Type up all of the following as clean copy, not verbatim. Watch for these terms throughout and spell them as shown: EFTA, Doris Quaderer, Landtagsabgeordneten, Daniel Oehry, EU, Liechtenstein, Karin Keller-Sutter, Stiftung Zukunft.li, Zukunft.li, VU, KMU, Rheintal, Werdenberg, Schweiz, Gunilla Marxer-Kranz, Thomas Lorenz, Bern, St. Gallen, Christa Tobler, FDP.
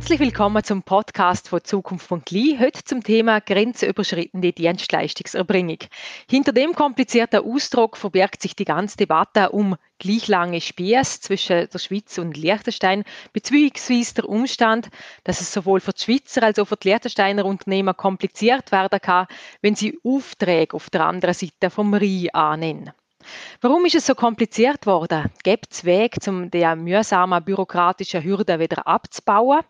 Herzlich willkommen zum Podcast von Zukunft.li, heute zum Thema grenzüberschreitende Dienstleistungserbringung. Hinter dem komplizierten Ausdruck verbirgt sich die ganze Debatte um gleich lange Spiesse zwischen der Schweiz und Liechtenstein, beziehungsweise der Umstand, dass es sowohl für die Schweizer als auch für die Liechtensteiner Unternehmen kompliziert werden kann, wenn sie Aufträge auf der anderen Seite vom Rhein annehmen. Warum ist es so kompliziert worden? Gibt es Wege, um diese mühsamen bürokratischen Hürden wieder abzubauen?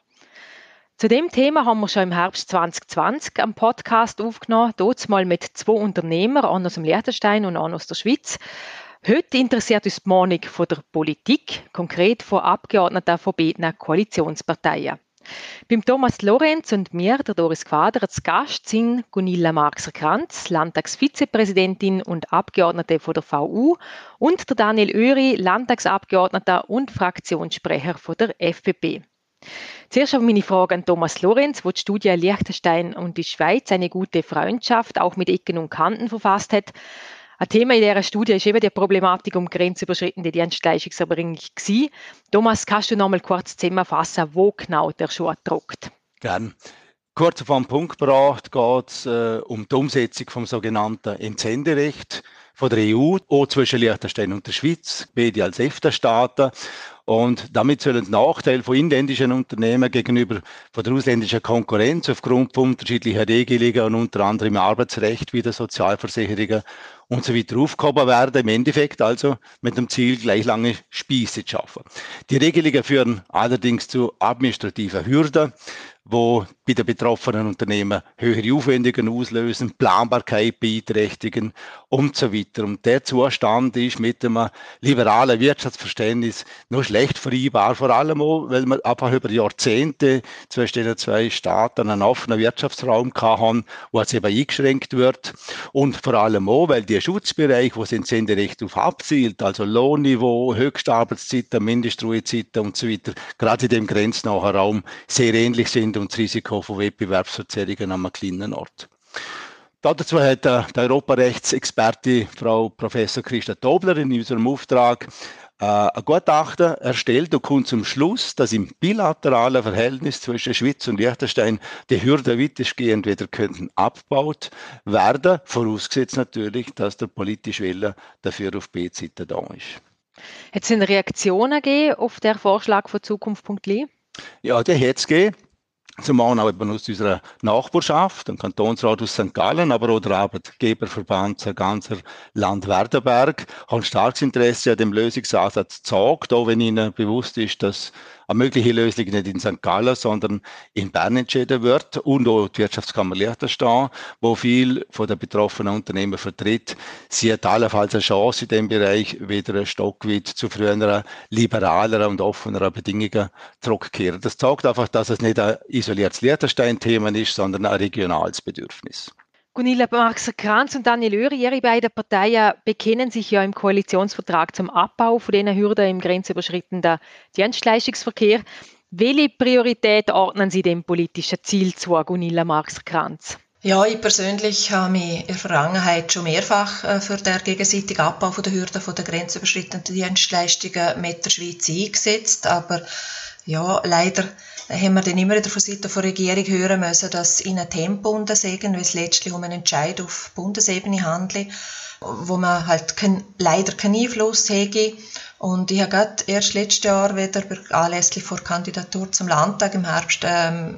Zu dem Thema haben wir schon im Herbst 2020 einen Podcast aufgenommen, dort mal mit 2 Unternehmern, einer aus dem Liechtenstein und einer aus der Schweiz. Heute interessiert uns die Meinung von der Politik, konkret von Abgeordneten von beiden Koalitionsparteien. Beim Thomas Lorenz und mir, der Doris Quaderer, zu Gast sind Gunilla Marxer-Kranz, Landtagsvizepräsidentin und Abgeordnete von der VU, und der Daniel Oehry, Landtagsabgeordneter und Fraktionssprecher von der FDP. Zuerst habe ich meine Frage an Thomas Lorenz, wo die Studie Liechtenstein und die Schweiz eine gute Freundschaft auch mit Ecken und Kanten verfasst hat. Ein Thema in dieser Studie ist eben die Problematik um grenzüberschreitende Dienstleistungserbringung gewesen. Thomas, kannst du noch mal kurz zusammenfassen, wo genau der Schuh drückt? Gerne. Kurz auf den Punkt gebracht geht es um die Umsetzung des sogenannten Entsenderechts von der EU, auch zwischen Liechtenstein und der Schweiz, beide als EFTA-Staaten. Und damit sollen die Nachteile von inländischen Unternehmen gegenüber von der ausländischen Konkurrenz aufgrund von unterschiedlicher Regelungen und unter anderem Arbeitsrecht wie der Sozialversicherungen und so weiter aufgehoben werden, im Endeffekt also mit dem Ziel, gleich lange Spiesse zu schaffen. Die Regelungen führen allerdings zu administrativen Hürden, die bei den betroffenen Unternehmen höhere Aufwendungen auslösen, Planbarkeit beeinträchtigen und so weiter. Und der Zustand ist mit einem liberalen Wirtschaftsverständnis noch schlecht vereinbar, vor allem auch, weil wir einfach über Jahrzehnte zwischen den 2 Staaten einen offenen Wirtschaftsraum hatten, wo es eben eingeschränkt wird, und vor allem auch, weil der Schutzbereich, wo das Entsenderecht auf abzielt, also Lohnniveau, Höchstarbeitszeiten, Mindestruhezeiten und so weiter, gerade in dem grenznahen Raum sehr ähnlich sind und das Risiko von Wettbewerbsverzerrungen an einem kleinen Ort. Dazu hat der Europarechtsexperte Frau Professor Christa Tobler in unserem Auftrag ein Gutachten erstellt und kommt zum Schluss, dass im bilateralen Verhältnis zwischen Schweiz und Liechtenstein die Hürden weitestgehend wieder könnten abgebaut werden, vorausgesetzt natürlich, dass der politische Wille dafür auf beiden Seiten da ist. Hat es eine Reaktion gegeben auf den Vorschlag von Zukunft.li? Ja, die hat es gegeben. Zum einen auch aus unserer Nachbarschaft, dem Kantonsrat aus St. Gallen, aber auch der Arbeitgeberverband der ganzen Land Werdenberg haben starkes Interesse an dem Lösungsansatz gezeigt, auch wenn ihnen bewusst ist, dass eine mögliche Lösung nicht in St. Gallen, sondern in Bern entschieden wird, und auch die Wirtschaftskammer Liechtenstein, wo viel von den betroffenen Unternehmen vertritt. Sie hat allenfalls eine Chance in diesem Bereich, wieder ein Stockweit zu früheren, liberaler und offenerer Bedingungen zurückzukehren. Das zeigt einfach, dass es nicht ein isoliertes Liechtenstein-Thema ist, sondern ein regionales Bedürfnis. Gunilla Marxer-Kranz und Daniel Oehry, ihre beiden Parteien bekennen sich ja im Koalitionsvertrag zum Abbau von diesen Hürden im grenzüberschreitenden Dienstleistungsverkehr. Welche Priorität ordnen Sie dem politischen Ziel zu, Gunilla Marxer-Kranz? Ja, ich persönlich habe mich in der Vergangenheit schon mehrfach für den gegenseitigen Abbau der Hürden der grenzüberschreitenden Dienstleistungen mit der Schweiz eingesetzt, aber ja, leider haben wir dann immer wieder von Seiten der Regierung hören müssen, dass in ein Tempo untersägen, weil es letztlich um einen Entscheid auf Bundesebene handelt, wo man halt leider keinen Einfluss hätte. Und ich habe gerade erst letztes Jahr wieder anlässlich vor der Kandidatur zum Landtag im Herbst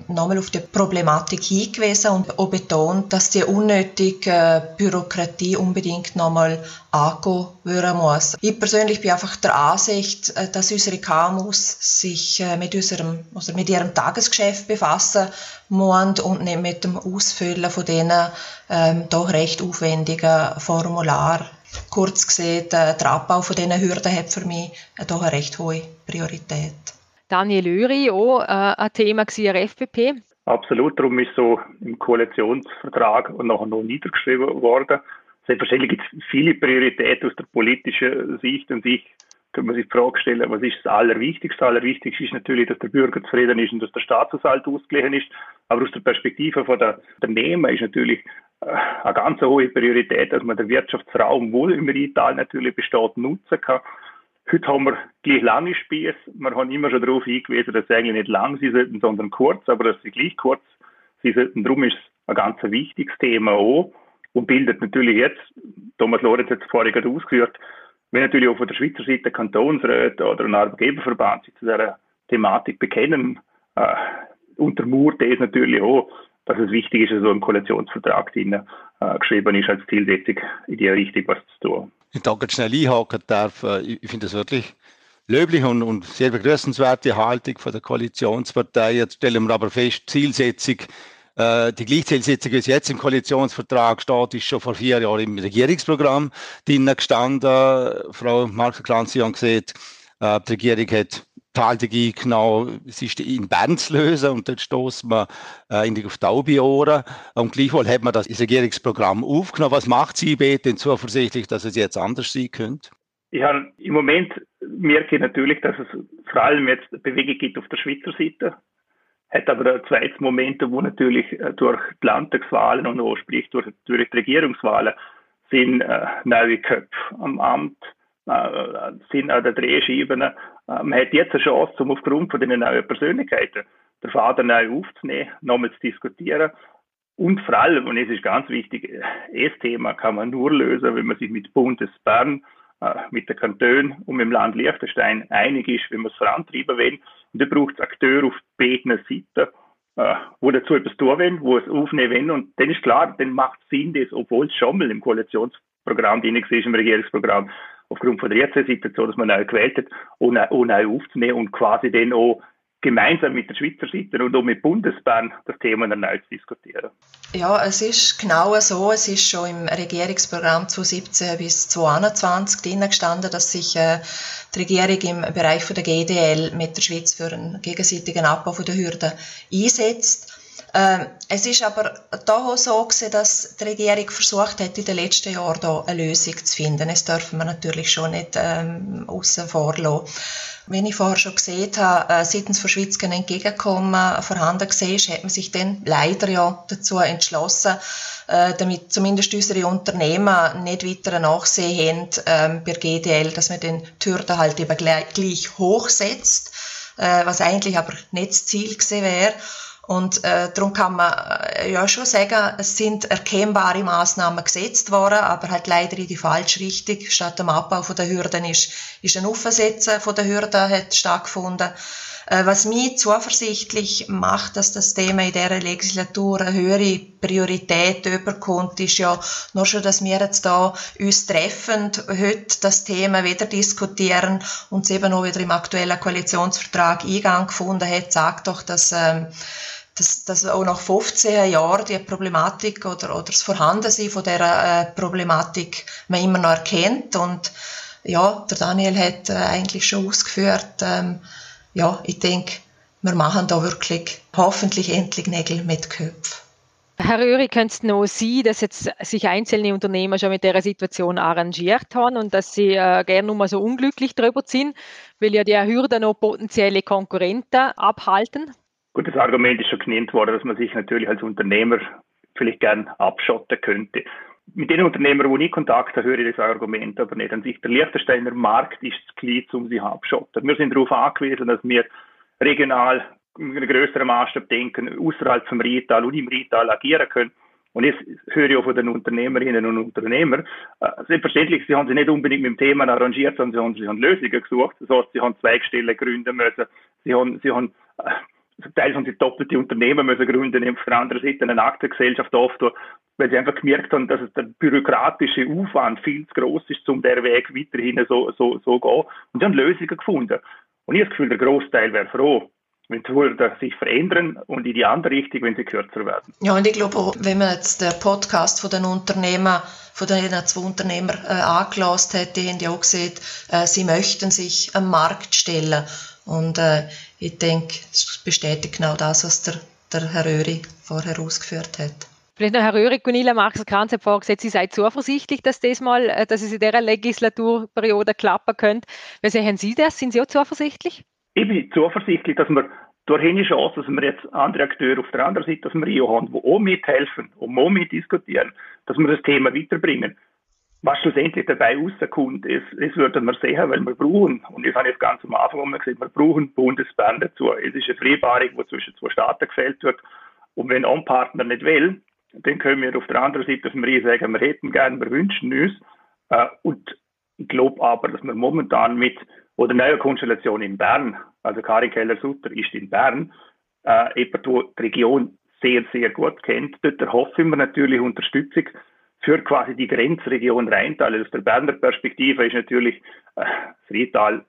nochmal auf die Problematik hingewiesen und auch betont, dass die unnötige Bürokratie unbedingt nochmal angehen werden muss. Ich persönlich bin einfach der Ansicht, dass unsere KMUs sich mit ihrem Tagesgeschäft befassen müssen und nicht mit dem Ausfüllen von diesen doch recht aufwendigen Formularen. Kurz gesehen, der Abbau von diesen Hürden hat für mich doch eine recht hohe Priorität. Daniel Oehry, auch ein Thema der FDP. Absolut, darum ist so im Koalitionsvertrag und nachher noch niedergeschrieben worden. Selbstverständlich gibt es viele Prioritäten aus der politischen Sicht, und sich könnte man sich die Frage stellen, was ist das Allerwichtigste? Allerwichtigste ist natürlich, dass der Bürger zufrieden ist und dass der Staatshaushalt ausgeglichen ist. Aber aus der Perspektive der Unternehmen ist natürlich eine ganz hohe Priorität, dass man den Wirtschaftsraum, wohl im Rheintal natürlich besteht, nutzen kann. Heute haben wir gleich lange Späße. Wir haben immer schon darauf hingewiesen, dass sie eigentlich nicht lang sein sollten, sondern kurz, aber dass sie gleich kurz sein sollten. Darum ist es ein ganz wichtiges Thema auch und bildet natürlich jetzt, Thomas Lorenz hat es vorhin gerade ausgeführt, wenn natürlich auch von der Schweizer Seite Kantonsräte oder ein Arbeitgeberverband sich zu dieser Thematik bekennen, untermauert ist natürlich auch, dass es wichtig ist, dass so ein Koalitionsvertrag drin geschrieben ist, als Zielsetzung in die Richtung was zu tun. Ich danke schnell einhaken darf. Ich finde das wirklich löblich und sehr begrüßenswert, die Haltung von der Koalitionspartei. Jetzt stellen wir aber fest, Zielsetzung, die Gleichzielsetzung, wie es jetzt im Koalitionsvertrag steht, ist schon vor 4 Jahren im Regierungsprogramm drin gestanden. Frau Marxer-Kranz, Sie haben gesehen, die Regierung hat die Haltung eingenommen, es ist in Bern zu lösen und dort stoßen wir auf taube Ohren. Und gleichwohl hat man das ins Regierungsprogramm aufgenommen. Was macht Sie denn zuversichtlich, dass es jetzt anders sein könnte? Ja, im Moment merke ich natürlich, dass es vor allem jetzt Bewegung gibt auf der Schweizer Seite. Hat aber ein zweites Moment, wo natürlich durch die Landtagswahlen und auch, sprich durch die Regierungswahlen sind neue Köpfe am Amt, sind an der Drehscheibe. Man hat jetzt eine Chance, um aufgrund von den neuen Persönlichkeiten den Faden neu aufzunehmen, nochmal zu diskutieren. Und vor allem, und es ist ganz wichtig, das Thema kann man nur lösen, wenn man sich mit Bundesbern, mit den Kantonen und mit dem Land Liechtenstein einig ist, wenn man es vorantreiben will. Und da braucht es Akteure auf beiden Seiten, wo dazu etwas tun wollen, wo es aufnehmen wollen. Und dann ist klar, dann macht es Sinn, dass, obwohl es schon mal im Koalitionsprogramm drin war, im Regierungsprogramm, aufgrund von der ERC-Seite, so dass man neu gewählt hat, auch neu aufzunehmen und quasi dann auch gemeinsam mit der Schweizer Seite und auch mit Bundesbern das Thema neu zu diskutieren. Ja, es ist genau so. Es ist schon im Regierungsprogramm 2017 bis 2021 drin gestanden, dass sich die Regierung im Bereich von der GDL mit der Schweiz für einen gegenseitigen Abbau von der Hürden einsetzt. Es ist aber da auch so gewesen, dass die Regierung versucht hat, in den letzten Jahren da eine Lösung zu finden. Das dürfen wir natürlich schon nicht außen vor lassen. Wenn ich vorher schon gesehen habe, seitens von Schweiz kein Entgegenkommen vorhanden gesehen ist, hat man sich dann leider ja dazu entschlossen, damit zumindest unsere Unternehmen nicht weiter Nachsehen haben bei GDL, dass man den Hürden halt eben gleich hochsetzt, was eigentlich aber nicht das Ziel gewesen wäre. Und darum kann man ja schon sagen, es sind erkennbare Massnahmen gesetzt worden, aber halt leider in die falsche Richtung. Statt dem Abbau von der Hürden ist ein Aufsetzen von der Hürden hat stattgefunden. Was mich zuversichtlich macht, dass das Thema in dieser Legislatur eine höhere Priorität überkommt, ist ja nur schon, dass wir jetzt da uns treffend heute das Thema wieder diskutieren und es eben auch wieder im aktuellen Koalitionsvertrag Eingang gefunden hat, sagt doch, dass auch nach 15 Jahren die Problematik oder das Vorhandensein von dieser Problematik man immer noch erkennt. Und ja, der Daniel hat eigentlich schon ausgeführt, ja, ich denke, wir machen da wirklich hoffentlich endlich Nägel mit Köpfen. Herr Oehry, könnte es noch sein, dass jetzt sich einzelne Unternehmen schon mit dieser Situation arrangiert haben und dass sie gerne nur mal so unglücklich darüber sind, weil ja die Hürden noch potenzielle Konkurrenten abhalten? Gut, das Argument ist schon genannt worden, dass man sich natürlich als Unternehmer vielleicht gerne abschotten könnte. Mit den Unternehmern, wo ich Kontakt habe, höre ich das Argument aber nicht an sich. Der Liechtensteiner Markt ist zu klein, um sich abzuschotten. Wir sind darauf angewiesen, dass wir regional in einem grösseren Maßstab denken, außerhalb vom Rheintal und im Rheintal agieren können. Und jetzt höre ich auch von den Unternehmerinnen und Unternehmern, selbstverständlich, sie haben sich nicht unbedingt mit dem Thema arrangiert, sondern sie haben sich an Lösungen gesucht. Das heißt, sie haben Zweigstellen gründen müssen, teils haben sie doppelte Unternehmen müssen gründen, auf der anderen Seite eine Aktiengesellschaft auftun, weil sie einfach gemerkt haben, dass es der bürokratische Aufwand viel zu gross ist, um der Weg weiterhin so gehen. Und sie haben Lösungen gefunden. Und ich habe das Gefühl, der Großteil wäre froh, wenn die Hürden sich verändern und in die andere Richtung, wenn sie kürzer werden. Ja, und ich glaube auch, wenn man jetzt den Podcast von den Unternehmern, von den 2 Unternehmern angelassen hat, die haben ja auch gesehen, sie möchten sich am Markt stellen. Und ich denke, es bestätigt genau das, was der Herr Oehry vorher ausgeführt hat. Vielleicht noch Herr Oehry, Gunilla Marxer-Kranz hat vorgesagt, Sie seid zuversichtlich, dass es in dieser Legislaturperiode klappen könnte. Was sehen Sie das? Sind Sie auch zuversichtlich? Ich bin zuversichtlich, dass wir durch eine Chance, dass wir jetzt andere Akteure auf der anderen Seite, dass wir hier haben, die auch mithelfen und auch mitdiskutieren, dass wir das Thema weiterbringen. Was schlussendlich dabei rauskommt, das werden wir sehen, weil wir brauchen, und ich habe jetzt ganz am Anfang immer gesagt, wir brauchen Bundesbahn dazu. Es ist eine Vereinbarung, die zwischen zwei Staaten gefällt wird. Und wenn ein Partner nicht will, dann können wir auf der anderen Seite auf dem Rhein sagen, wir hätten gern, wir wünschen uns. Und ich glaube aber, dass wir momentan mit der neuen Konstellation in Bern, also Karin Keller-Sutter ist in Bern, jemand, der die Region sehr, sehr gut kennt. Dort erhoffen wir natürlich Unterstützung für quasi die Grenzregion Rheintal. Aus der Berner Perspektive ist natürlich das Rheintal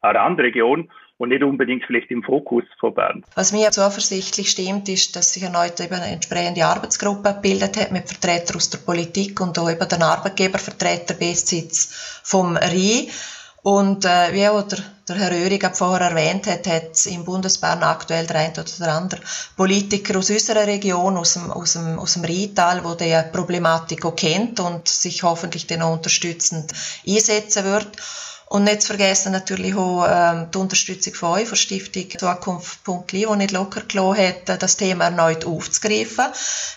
eine Randregion und nicht unbedingt vielleicht im Fokus von Bern. Was mir zuversichtlich stimmt, ist, dass sich erneut eben eine entsprechende Arbeitsgruppe gebildet hat mit Vertretern aus der Politik und auch eben den Arbeitgebervertreter Besitz vom Rhein. Und wie auch der Herr Oehry vorher erwähnt hat, hat es im Bundesbern aktuell der ein oder der andere Politiker aus unserer Region, aus dem Rheintal, der diese Problematik auch kennt und sich hoffentlich dann auch unterstützend einsetzen wird. Und nicht zu vergessen natürlich auch die Unterstützung von euch, von Stiftung Zukunft.li, die nicht locker gelassen hat, das Thema erneut aufzugreifen.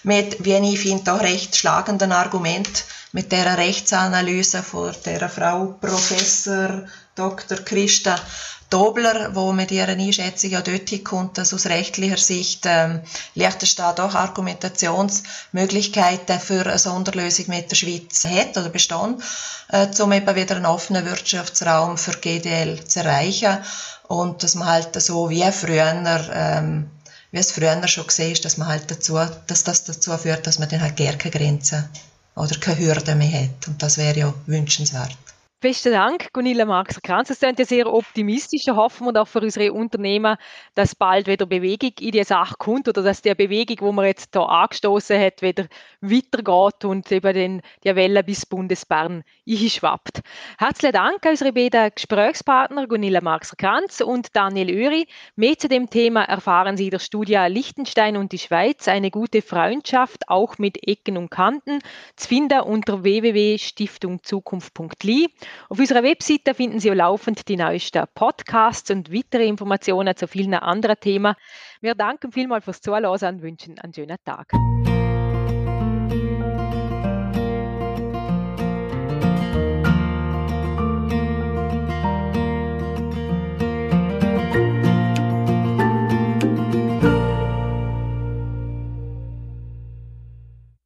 Mit, wie ich finde, auch recht schlagenden Argument mit dieser Rechtsanalyse von dieser Frau Professor Dr. Christa Tobler, die mit ihrer Einschätzung ja dort hinkommt, dass aus rechtlicher Sicht Liechtenstein auch Argumentationsmöglichkeiten für eine Sonderlösung mit der Schweiz hat oder bestand, um eben wieder einen offenen Wirtschaftsraum für GDL zu erreichen und dass man halt so wie früher, wie es früher schon gesehen ist, dass man halt dazu, dass das dazu führt, dass man dann halt gar keine Grenzen oder keine Hürden mehr hat, und das wäre ja wünschenswert. Besten Dank, Gunilla Marxer-Kranz. Das klingt ja sehr optimistisch. Da hoffen wir auch für unsere Unternehmen, dass bald wieder Bewegung in die Sache kommt oder dass die Bewegung, die man jetzt hier angestoßen hat, wieder weitergeht und eben die Welle bis Bundesbern einschwappt. Herzlichen Dank an unsere beiden Gesprächspartner, Gunilla Marxer-Kranz und Daniel Oehry. Mehr zu dem Thema erfahren Sie in der Studie Liechtenstein und die Schweiz, eine gute Freundschaft, auch mit Ecken und Kanten, zu finden unter www.stiftungzukunft.li. Auf unserer Webseite finden Sie auch laufend die neuesten Podcasts und weitere Informationen zu vielen anderen Themen. Wir danken vielmals fürs Zuhören und wünschen einen schönen Tag.